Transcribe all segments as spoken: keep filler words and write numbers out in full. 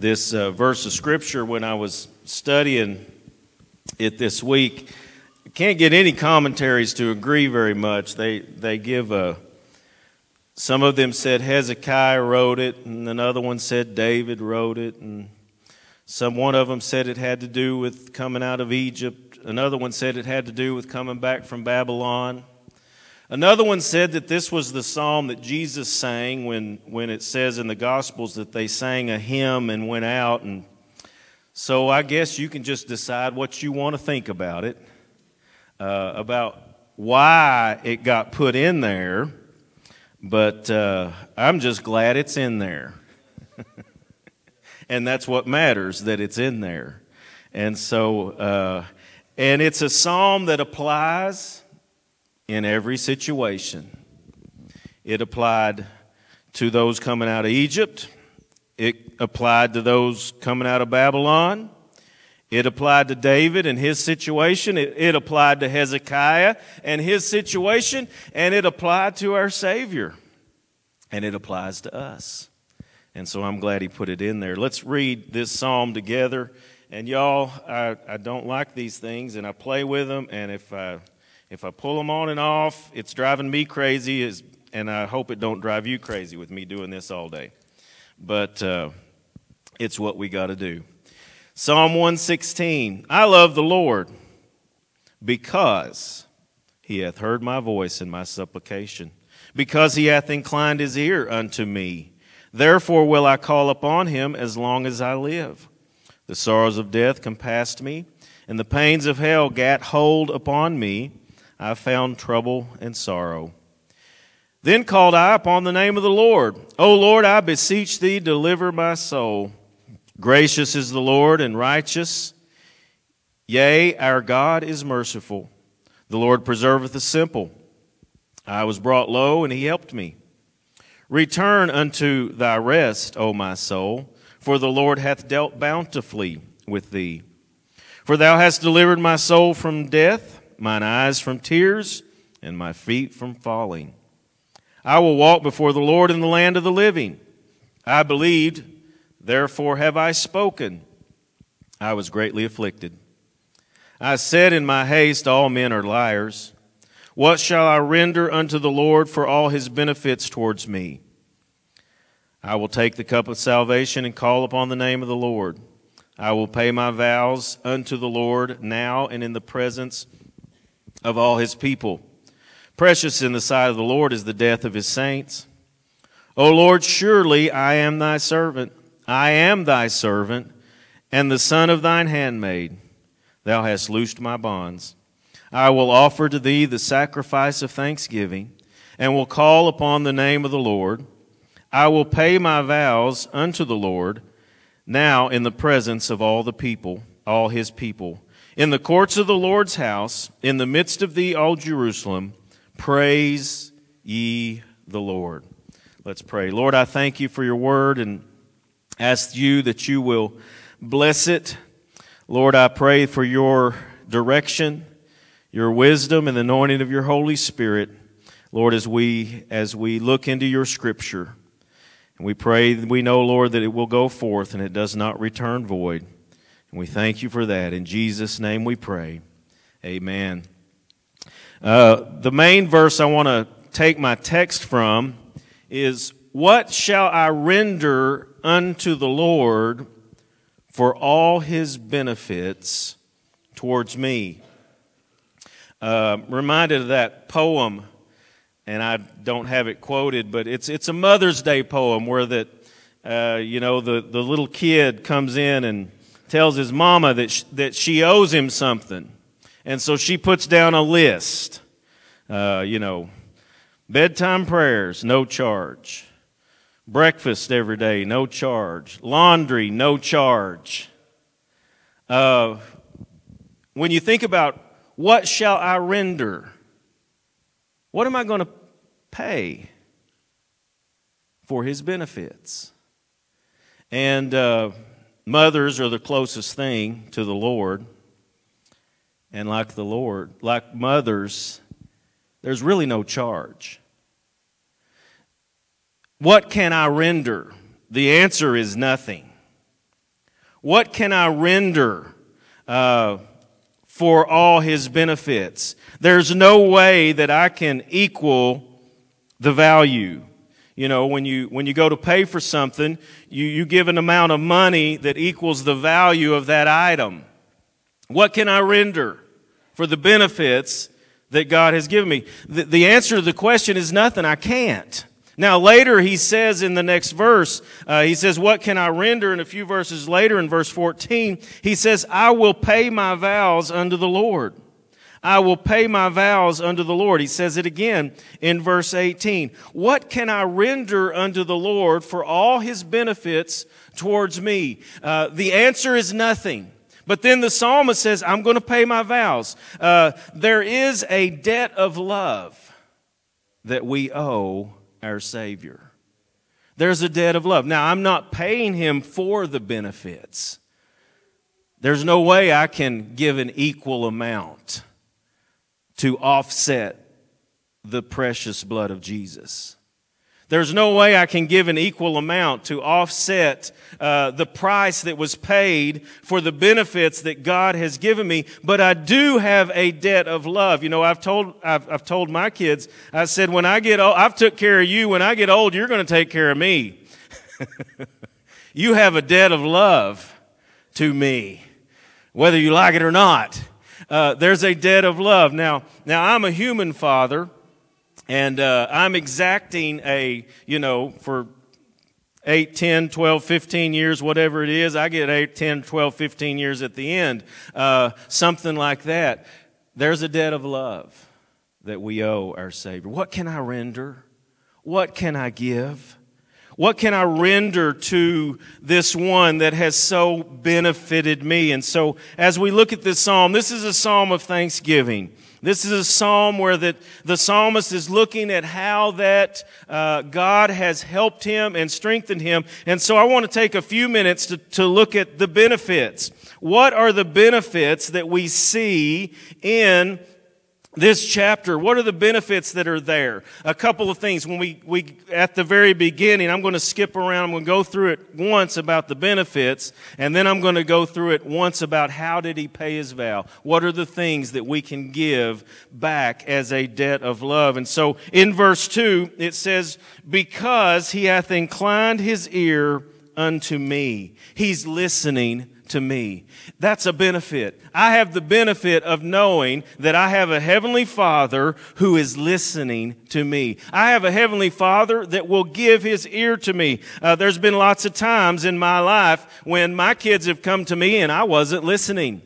this uh, verse of Scripture when I was studying it this week. I can't get any commentaries to agree very much. They they give a... Some of them said Hezekiah wrote it, and another one said David wrote it, and some one of them said it had to do with coming out of Egypt. Another one said it had to do with coming back from Babylon. Another one said that this was the psalm that Jesus sang when, when it says in the Gospels that they sang a hymn and went out. And so I guess you can just decide what you want to think about it, uh, about why it got put in there. But uh, I'm just glad it's in there. And that's what matters, that it's in there. And so, uh, and it's a psalm that applies in every situation. It applied to those coming out of Egypt. It applied to those coming out of Babylon. It applied to David and his situation. It, it applied to Hezekiah and his situation. And it applied to our Savior. And it applies to us. And so I'm glad he put it in there. Let's read this psalm together. And y'all, I, I don't like these things, and I play with them. And if I, if I pull them on and off, it's driving me crazy. It's, and I hope it don't drive you crazy with me doing this all day. But uh, it's what we got to do. Psalm one sixteen, I love the Lord because he hath heard my voice and my supplication, because he hath inclined his ear unto me. Therefore will I call upon him as long as I live. The sorrows of death compassed me, and the pains of hell gat hold upon me. I found trouble and sorrow. Then called I upon the name of the Lord. O Lord, I beseech thee, deliver my soul. Gracious is the Lord and righteous. Yea, our God is merciful. The Lord preserveth the simple. I was brought low, and he helped me. Return unto thy rest, O my soul, for the Lord hath dealt bountifully with thee. For thou hast delivered my soul from death, mine eyes from tears, and my feet from falling. I will walk before the Lord in the land of the living. I believed, therefore have I spoken. I was greatly afflicted. I said in my haste, all men are liars. What shall I render unto the Lord for all his benefits towards me? I will take the cup of salvation and call upon the name of the Lord. I will pay my vows unto the Lord now and in the presence of all his people. Precious in the sight of the Lord is the death of his saints. O Lord, surely I am thy servant. I am thy servant, and the son of thine handmaid. Thou hast loosed my bonds. I will offer to thee the sacrifice of thanksgiving, and will call upon the name of the Lord. I will pay my vows unto the Lord, now in the presence of all the people, all his people. In the courts of the Lord's house, in the midst of thee, O Jerusalem, praise ye the Lord. Let's pray. Lord, I thank you for your word, and ask you that you will bless it. Lord, I pray for your direction, your wisdom, and the anointing of your Holy Spirit. Lord, as we as we look into your Scripture, and we pray, we know, Lord, that it will go forth and it does not return void. And we thank you for that. In Jesus' name we pray. Amen. Uh, the main verse I want to take my text from is, what shall I render unto the Lord for all his benefits towards me? Uh, reminded of that poem, and I don't have it quoted, but it's it's a Mother's Day poem where that uh, you know the, the little kid comes in and tells his mama that sh- that she owes him something, and so she puts down a list, uh, you know, bedtime prayers, no charge. Breakfast every day, no charge. Laundry, no charge. Uh, when you think about what shall I render, what am I going to pay for his benefits? And uh, mothers are the closest thing to the Lord. And like the Lord, like mothers, there's really no charge. What can I render? The answer is nothing. What can I render uh, for all his benefits? There's no way that I can equal the value. You know, when you when you go to pay for something, you, you give an amount of money that equals the value of that item. What can I render for the benefits that God has given me? The, the answer to the question is nothing. I can't. Now, later he says in the next verse, uh, he says, what can I render? And a few verses later in verse fourteen, he says, I will pay my vows unto the Lord. I will pay my vows unto the Lord. He says it again in verse eighteen. What can I render unto the Lord for all his benefits towards me? Uh, the answer is nothing. But then the psalmist says, I'm going to pay my vows. Uh, there is a debt of love that we owe our Savior. There's a debt of love. Now, I'm not paying him for the benefits. There's no way I can give an equal amount to offset the precious blood of Jesus. There's no way I can give an equal amount to offset uh, the price that was paid for the benefits that God has given me, but I do have a debt of love. You know, I've told I've, I've told my kids, I said, when I get old, I've took care of you. When I get old, you're going to take care of me. You have a debt of love to me, whether you like it or not. Uh, there's a debt of love. Now, now I'm a human father, and uh, I'm exacting a, you know, for eight, ten, twelve, fifteen years, whatever it is, I get eight, ten, twelve, fifteen years at the end, uh, something like that. There's a debt of love that we owe our Savior. What can I render? What can I give? What can I render to this one that has so benefited me? And so as we look at this psalm, this is a psalm of thanksgiving. This is a psalm where that the psalmist is looking at how that uh, God has helped him and strengthened him. And so I want to take a few minutes to, to look at the benefits. What are the benefits that we see in this chapter? What are the benefits that are there? A couple of things. When we, we, at the very beginning, I'm going to skip around. I'm going to go through it once about the benefits, and then I'm going to go through it once about how did he pay his vow? What are the things that we can give back as a debt of love? And so in verse two, it says, because he hath inclined his ear unto me. He's listening to me. That's a benefit. I have the benefit of knowing that I have a heavenly Father who is listening to me. I have a heavenly Father that will give his ear to me. Uh, there's been lots of times in my life when my kids have come to me and I wasn't listening.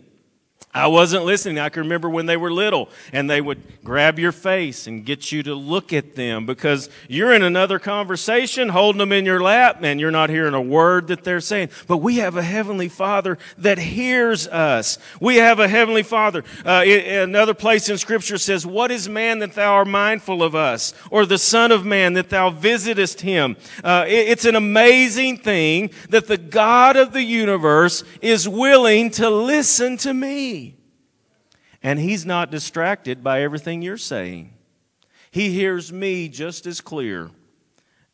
I wasn't listening. I can remember when they were little and they would grab your face and get you to look at them because you're in another conversation holding them in your lap and you're not hearing a word that they're saying. But we have a heavenly Father that hears us. We have a heavenly Father. Uh, another place in Scripture says, what is man that thou art mindful of us? Or the Son of Man that thou visitest him? Uh, it's an amazing thing that the God of the universe is willing to listen to me. And he's not distracted by everything you're saying. He hears me just as clear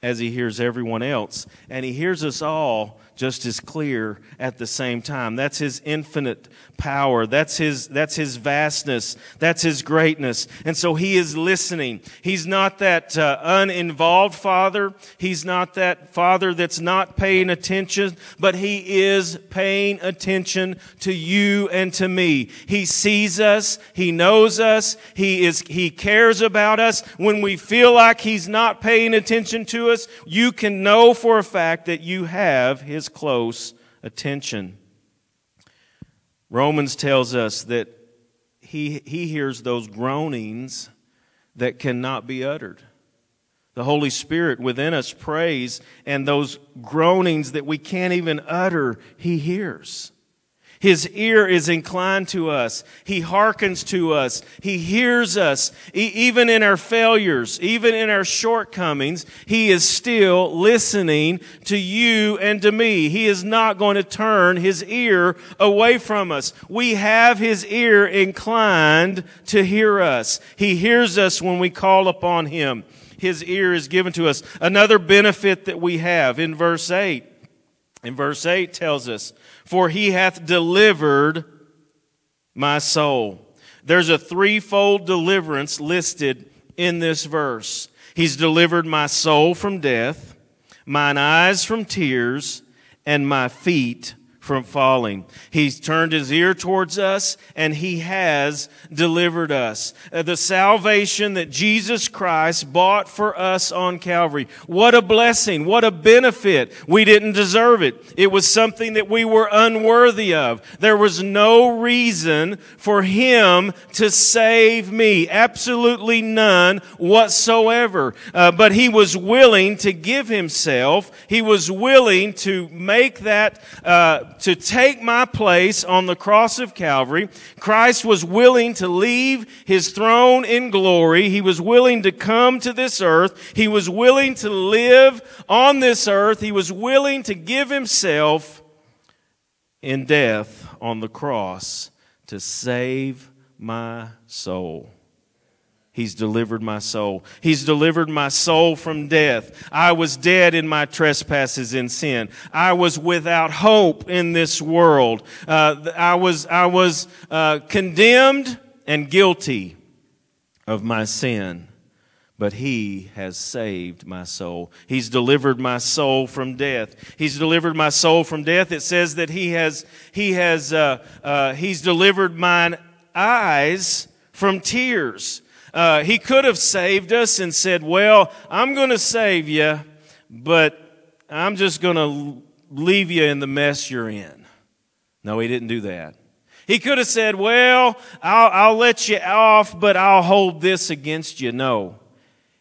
as he hears everyone else. And he hears us all just as clear at the same time. That's his infinite power. That's his, that's his vastness. That's his greatness. And so he is listening. He's not that uh, uninvolved father. He's not that father that's not paying attention, but he is paying attention to you and to me. He sees us. He knows us. He is, he cares about us. When we feel like he's not paying attention to us, you can know for a fact that you have his close attention. Romans tells us that he, he hears those groanings that cannot be uttered. The Holy Spirit within us prays, and those groanings that we can't even utter, he hears. His ear is inclined to us. He hearkens to us. He hears us. E- even in our failures, even in our shortcomings, he is still listening to you and to me. He is not going to turn his ear away from us. We have his ear inclined to hear us. He hears us when we call upon him. His ear is given to us. Another benefit that we have in verse eight. in verse eight tells us, for he hath delivered my soul. There's a threefold deliverance listed in this verse. He's delivered my soul from death, mine eyes from tears, and my feet from falling. He's turned his ear towards us, and he has delivered us. Uh, the salvation that Jesus Christ bought for us on Calvary. What a blessing. What a benefit. We didn't deserve it. It was something that we were unworthy of. There was no reason for him to save me. Absolutely none whatsoever. Uh, but he was willing to give himself. He was willing to make that uh to take my place on the cross of Calvary. Christ was willing to leave his throne in glory. He was willing to come to this earth. He was willing to live on this earth. He was willing to give himself in death on the cross to save my soul. He's delivered my soul. He's delivered my soul from death. I was dead in my trespasses and sin. I was without hope in this world. Uh, I was, I was uh, condemned and guilty of my sin. But he has saved my soul. He's delivered my soul from death. He's delivered my soul from death. It says that he has, he has, uh, uh, he's delivered mine eyes from tears. Uh, he could have saved us and said, well, I'm going to save you, but I'm just going to leave you in the mess you're in. No, he didn't do that. He could have said, well, I'll, I'll let you off, but I'll hold this against you. No,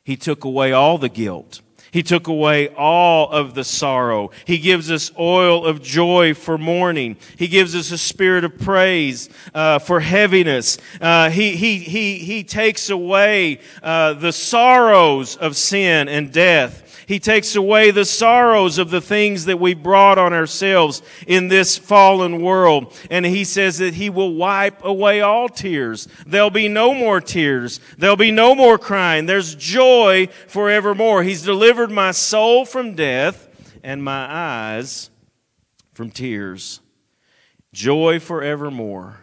he took away all the guilt. He took away all of the sorrow. He gives us oil of joy for mourning. He gives us a spirit of praise uh, for heaviness. Uh, he he he he takes away uh, the sorrows of sin and death. He takes away the sorrows of the things that we brought on ourselves in this fallen world. And he says that he will wipe away all tears. There'll be no more tears. There'll be no more crying. There's joy forevermore. He's delivered my soul from death and my eyes from tears. Joy forevermore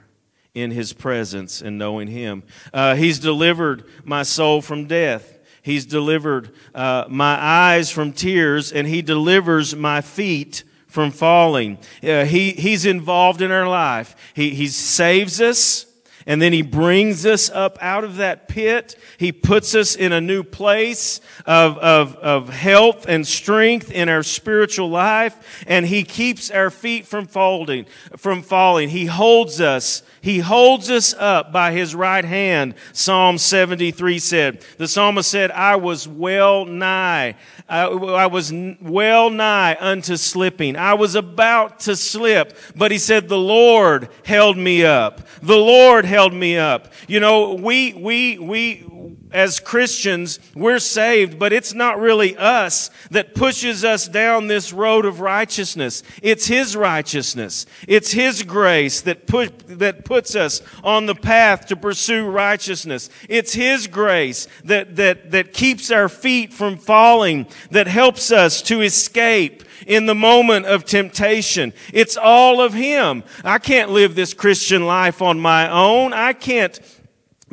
in his presence and knowing him. Uh, he's delivered my soul from death. He's delivered uh, my eyes from tears, and he delivers my feet from falling. Uh, he, he's involved in our life. He, he saves us, and then he brings us up out of that pit. He puts us in a new place of, of, of health and strength in our spiritual life, and he keeps our feet from folding, from falling. He holds us. He holds us up by his right hand, Psalm seventy-three said. The psalmist said, I was well nigh. I, I was well nigh unto slipping. I was about to slip, but he said, the Lord held me up. The Lord held me up. You know, we, we, we, as Christians, we're saved, but it's not really us that pushes us down this road of righteousness. It's his righteousness. It's his grace that put, that puts us on the path to pursue righteousness. It's his grace that, that, that keeps our feet from falling, that helps us to escape in the moment of temptation. It's all of him. I can't live this Christian life on my own. I can't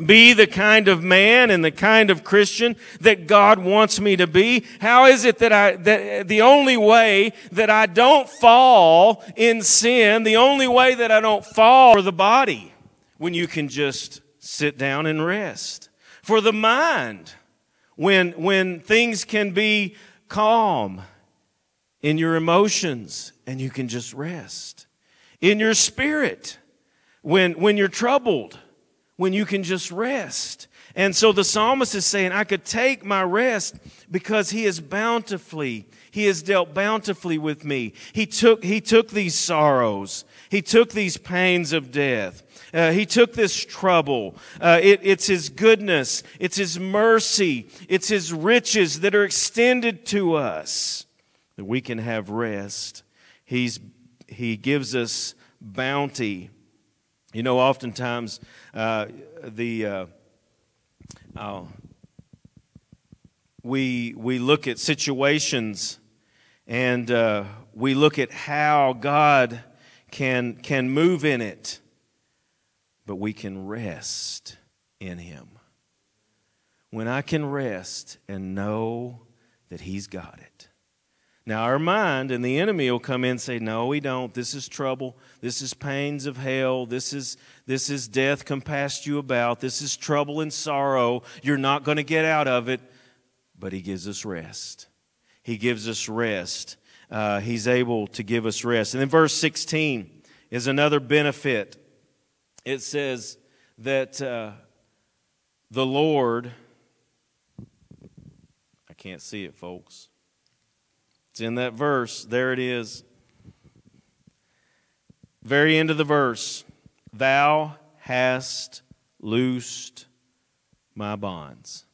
be the kind of man and the kind of Christian that God wants me to be. How is it that I, that the only way that I don't fall in sin, the only way that I don't fall for the body, when you can just sit down and rest? For the mind, when, when things can be calm in your emotions and you can just rest. In your spirit, when, when you're troubled, when you can just rest. And so the psalmist is saying, I could take my rest because he is bountifully, he has dealt bountifully with me. He took, he took these sorrows. He took these pains of death. Uh, he took this trouble. Uh, it, it's his goodness. It's his mercy. It's his riches that are extended to us that we can have rest. He's, he gives us bounty. You know, oftentimes uh, the uh, uh, we we look at situations and uh, we look at how God can can move in it, but we can rest in Him. When I can rest and know that He's got it. Now, our mind and the enemy will come in and say, no, we don't. This is trouble. This is pains of hell. This is this is death compassed you about. This is trouble and sorrow. You're not going to get out of it. But He gives us rest. He gives us rest. Uh, he's able to give us rest. And then verse sixteen is another benefit. It says that uh, the Lord, I can't see it, folks. It's in that verse. There it is. Very end of the verse. Thou hast loosed my bonds.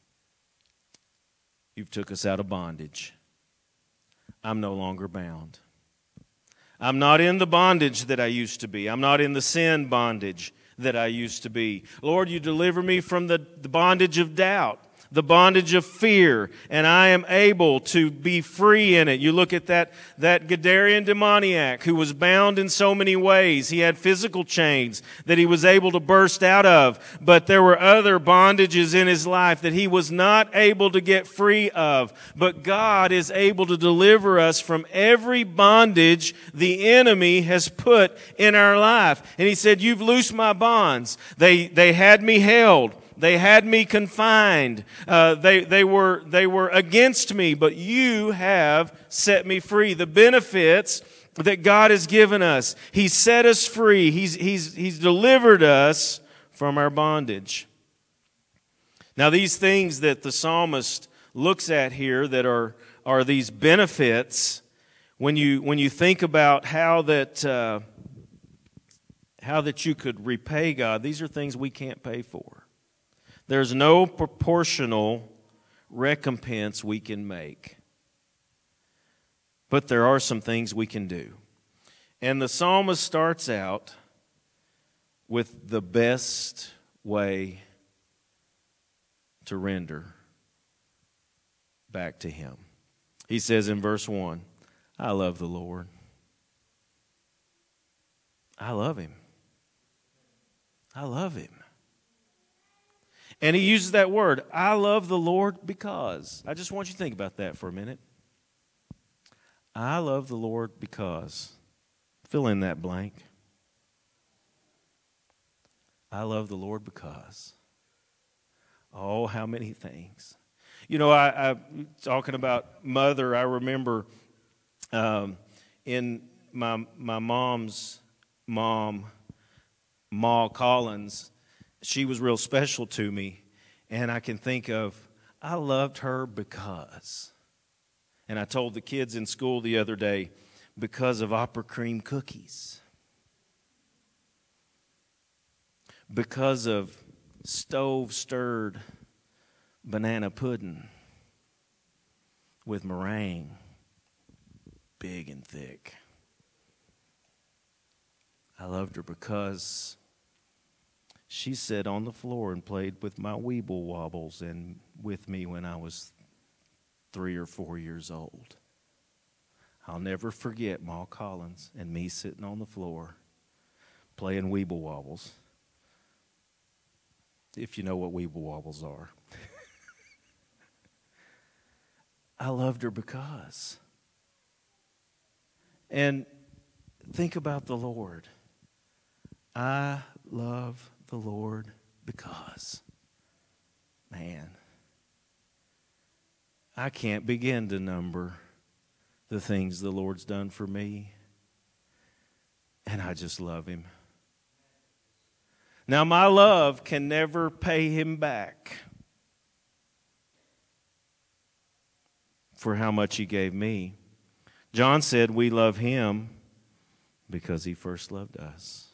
You've took us out of bondage. I'm no longer bound. I'm not in the bondage that I used to be. I'm not in the sin bondage that I used to be. Lord, you deliver me from the, the bondage of doubt, the bondage of fear, and I am able to be free in it. You look at that, that Gadarian demoniac who was bound in so many ways. He had physical chains that he was able to burst out of, but there were other bondages in his life that he was not able to get free of. But God is able to deliver us from every bondage the enemy has put in our life. And He said, you've loosed my bonds. They, they had me held. They had me confined. Uh, they, they were, they were against me, but you have set me free. The benefits that God has given us. He set us free. He's, he's, he's delivered us from our bondage. Now, these things that the psalmist looks at here that are, are these benefits, when you, when you think about how that, uh, how that you could repay God, these are things we can't pay for. There's no proportional recompense we can make. But there are some things we can do. And the psalmist starts out with the best way to render back to Him. He says in verse one, I love the Lord. I love Him. I love Him. And he uses that word, I love the Lord because. I just want you to think about that for a minute. I love the Lord because. Fill in that blank. I love the Lord because. Oh, how many things. You know, I, I talking about mother, I remember um, in my, my mom's mom, Ma Collins, she was real special to me, and I can think of, I loved her because. And I told the kids in school the other day, because of opera cream cookies. Because of stove-stirred banana pudding with meringue, big and thick. I loved her because she sat on the floor and played with my Weeble Wobbles and with me when I was three or four years old. I'll never forget Ma Collins and me sitting on the floor playing Weeble Wobbles, if you know what Weeble Wobbles are. I loved her because. And think about the Lord. I love the Lord because, man, I can't begin to number the things the Lord's done for me, and I just love Him. Now, my love can never pay Him back for how much He gave me. John said we love Him because He first loved us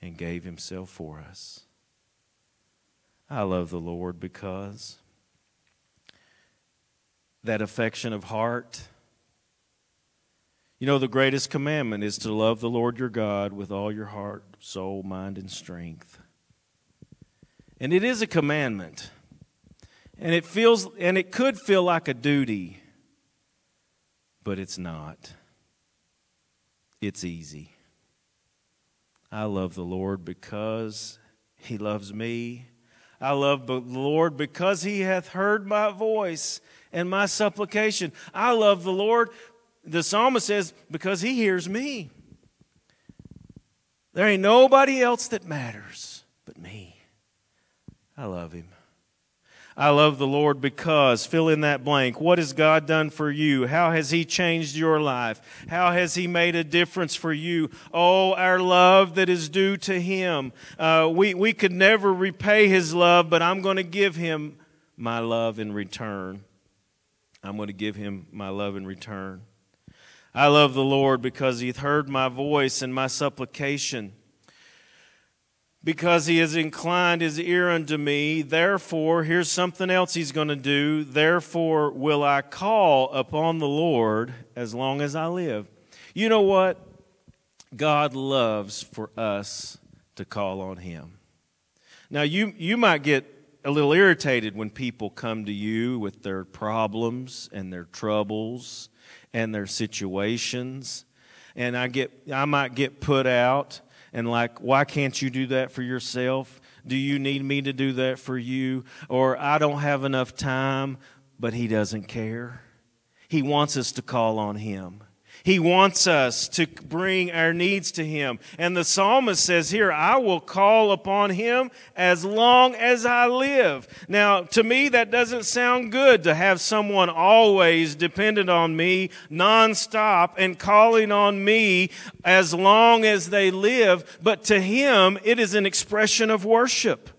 and gave Himself for us. I love the Lord because that affection of heart. You know, the greatest commandment is to love the Lord your God with all your heart, soul, mind, and strength. And it is a commandment. And it feels, and it could feel like a duty, but it's not. It's easy. I love the Lord because he loves me. I love the Lord because he hath heard my voice and my supplication. I love the Lord, the psalmist says, because he hears me. There ain't nobody else that matters but me. I love him. I love the Lord because, fill in that blank, what has God done for you? How has he changed your life? How has he made a difference for you? Oh, our love that is due to him. Uh, we, we could never repay his love, but I'm going to give him my love in return. I'm going to give him my love in return. I love the Lord because he hath heard my voice and my supplication. Because he has inclined his ear unto me, therefore, here's something else he's going to do. Therefore will I call upon the Lord as long as I live. You know what? God loves for us to call on him. Now, you, you might get a little irritated when people come to you with their problems and their troubles and their situations. And I get, I might get put out. And like, why can't you do that for yourself? Do you need me to do that for you? Or I don't have enough time, but he doesn't care. He wants us to call on him. He wants us to bring our needs to him. And the psalmist says here, I will call upon him as long as I live. Now, to me, that doesn't sound good to have someone always dependent on me nonstop and calling on me as long as they live. But to him, it is an expression of worship.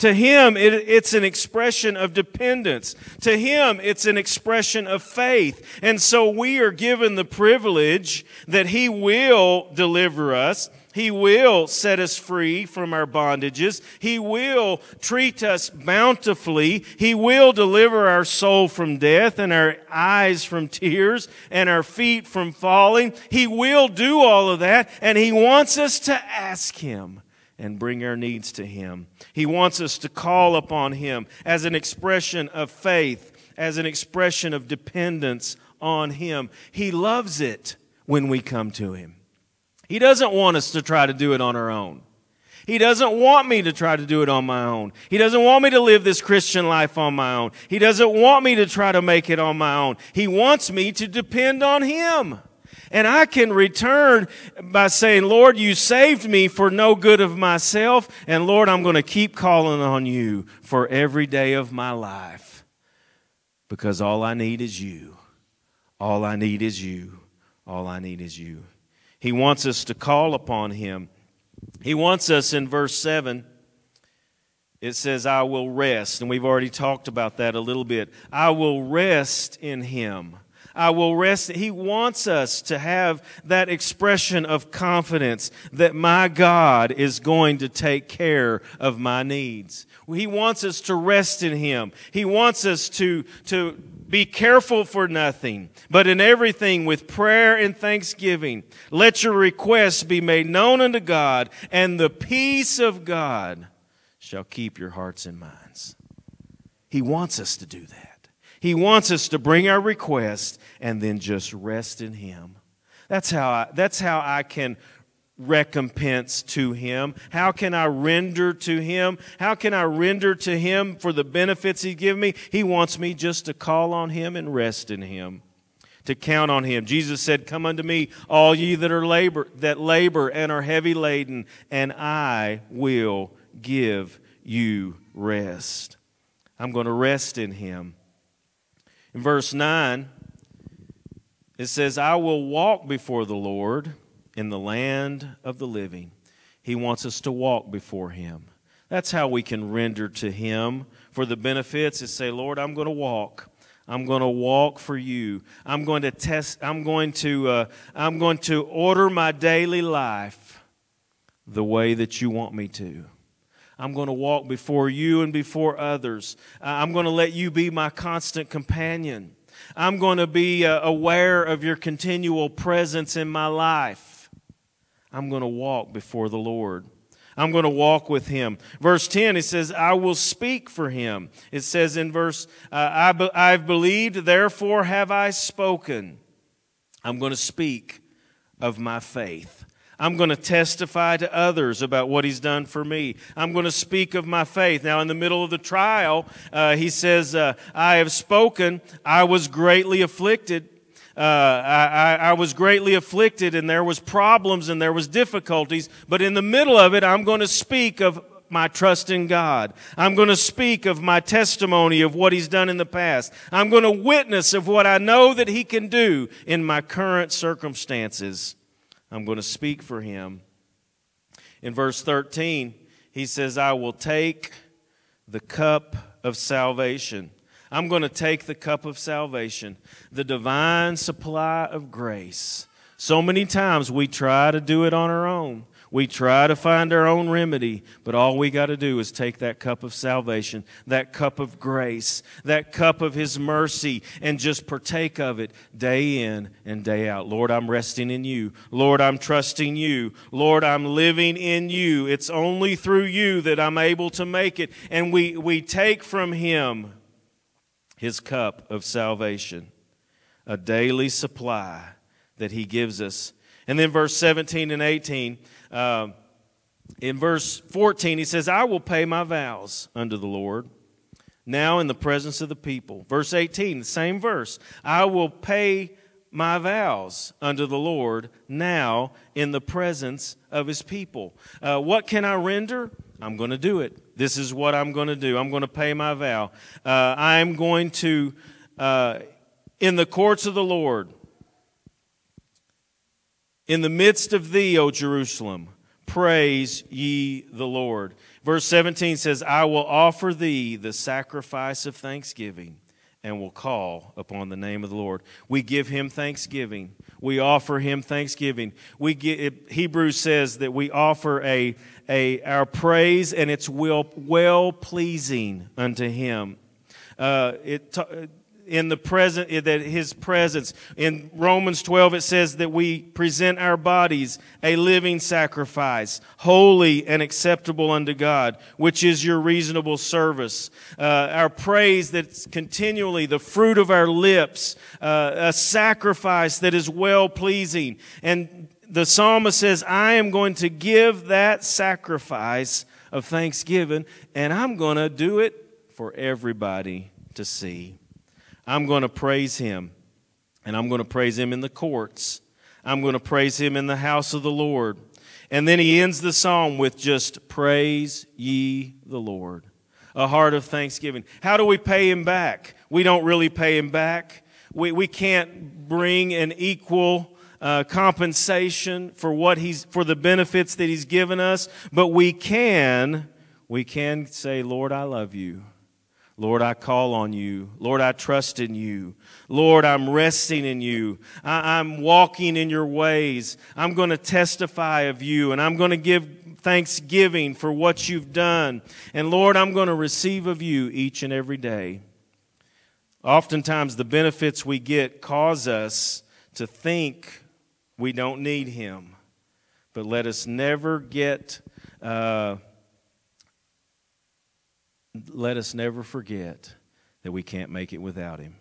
To him, it, it's an expression of dependence. To him, it's an expression of faith. And so we are given the privilege that he will deliver us. He will set us free from our bondages. He will treat us bountifully. He will deliver our soul from death and our eyes from tears and our feet from falling. He will do all of that, and he wants us to ask him and bring our needs to him. He wants us to call upon him as an expression of faith, as an expression of dependence on him. He loves it when we come to him. He doesn't want us to try to do it on our own. He doesn't want me to try to do it on my own. He doesn't want me to live this Christian life on my own. He doesn't want me to try to make it on my own. He wants me to depend on him. And I can return by saying, Lord, you saved me for no good of myself. And Lord, I'm going to keep calling on you for every day of my life. Because all I need is you. All I need is you. All I need is you. He wants us to call upon him. He wants us in verse seven. It says, I will rest. And we've already talked about that a little bit. I will rest in him. I will rest. He wants us to have that expression of confidence that my God is going to take care of my needs. He wants us to rest in him. He wants us to, to be careful for nothing, but in everything with prayer and thanksgiving. Let your requests be made known unto God, and the peace of God shall keep your hearts and minds. He wants us to do that. He wants us to bring our request and then just rest in him. That's how I, that's how I can recompense to him. How can I render to him? How can I render to him for the benefits he gives me? He wants me just to call on him and rest in him, to count on him. Jesus said, come unto me, all ye that are labor, that labor and are heavy laden, and I will give you rest. I'm going to rest in him. In verse nine, it says, I will walk before the Lord in the land of the living. He wants us to walk before him. That's how we can render to him for the benefits is say, Lord, I'm going to walk. I'm going to walk for you. I'm going to test. I'm going to, uh, I'm going to order my daily life the way that you want me to. I'm going to walk before you and before others. I'm going to let you be my constant companion. I'm going to be uh, aware of your continual presence in my life. I'm going to walk before the Lord. I'm going to walk with him. Verse ten, it says, I will speak for him. It says in verse, uh, I be- I've believed, therefore have I spoken. I'm going to speak of my faith. I'm going to testify to others about what he's done for me. I'm going to speak of my faith. Now, in the middle of the trial, uh, he says, uh, I have spoken, I was greatly afflicted. Uh, I, I, I was greatly afflicted, and there was problems, and there was difficulties. But in the middle of it, I'm going to speak of my trust in God. I'm going to speak of my testimony of what he's done in the past. I'm going to witness of what I know that he can do in my current circumstances. I'm going to speak for him. In verse thirteen, he says, I will take the cup of salvation. I'm going to take the cup of salvation, the divine supply of grace. So many times we try to do it on our own. We try to find our own remedy, but all we got to do is take that cup of salvation, that cup of grace, that cup of his mercy, and just partake of it day in and day out. Lord, I'm resting in you. Lord, I'm trusting you. Lord, I'm living in you. It's only through you that I'm able to make it. And we, we take from him his cup of salvation, a daily supply that he gives us. And then verse seventeen and eighteen, Uh, in verse fourteen, he says, I will pay my vows unto the Lord, now in the presence of the people. Verse eighteen, the same verse. I will pay my vows unto the Lord, now in the presence of his people. Uh, what can I render? I'm going to do it. This is what I'm going to do. I'm going to pay my vow. Uh, I'm going to, uh, in the courts of the Lord, in the midst of thee, O Jerusalem, praise ye the Lord. Verse seventeen says, I will offer thee the sacrifice of thanksgiving and will call upon the name of the Lord. We give him thanksgiving. We offer him thanksgiving. We get, it, Hebrews says that we offer a, a our praise, and it's well, well-pleasing unto him. Uh, it t- In the present, that his presence. In Romans twelve, it says that we present our bodies a living sacrifice, holy and acceptable unto God, which is your reasonable service. Uh, our praise that's continually the fruit of our lips, uh, a sacrifice that is well pleasing. And the psalmist says, I am going to give that sacrifice of thanksgiving, and I'm going to do it for everybody to see. I'm going to praise him, and I'm going to praise him in the courts. I'm going to praise him in the house of the Lord. And then he ends the psalm with just, praise ye the Lord, a heart of thanksgiving. How do we pay him back? We don't really pay him back. We we can't bring an equal uh, compensation for what he's for the benefits that he's given us, but we can we can say, Lord, I love you. Lord, I call on you. Lord, I trust in you. Lord, I'm resting in you. I, I'm walking in your ways. I'm going to testify of you, and I'm going to give thanksgiving for what you've done. And Lord, I'm going to receive of you each and every day. Oftentimes, the benefits we get cause us to think we don't need him. But let us never get... Uh, Let us never forget that we can't make it without him.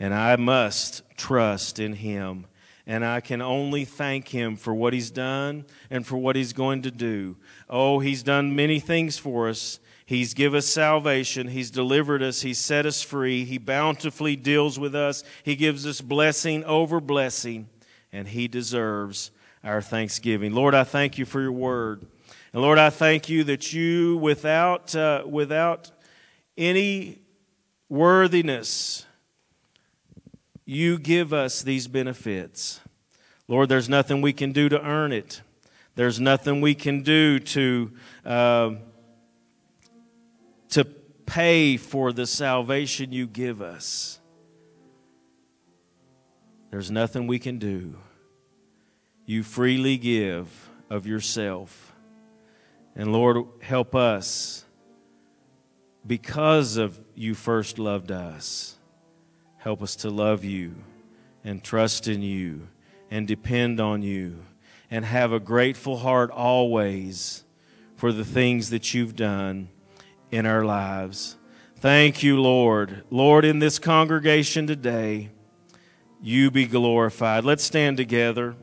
And I must trust in him. And I can only thank him for what he's done and for what he's going to do. Oh, he's done many things for us. He's given us salvation. He's delivered us. He's set us free. He bountifully deals with us. He gives us blessing over blessing. And he deserves our thanksgiving. Lord, I thank you for your word. And Lord, I thank you that you, without uh, without any worthiness, you give us these benefits. Lord, there's nothing we can do to earn it. There's nothing we can do to uh, to pay for the salvation you give us. There's nothing we can do. You freely give of yourself. And Lord, help us, because of you first loved us, help us to love you and trust in you and depend on you and have a grateful heart always for the things that you've done in our lives. Thank you, Lord. Lord, in this congregation today, you be glorified. Let's stand together.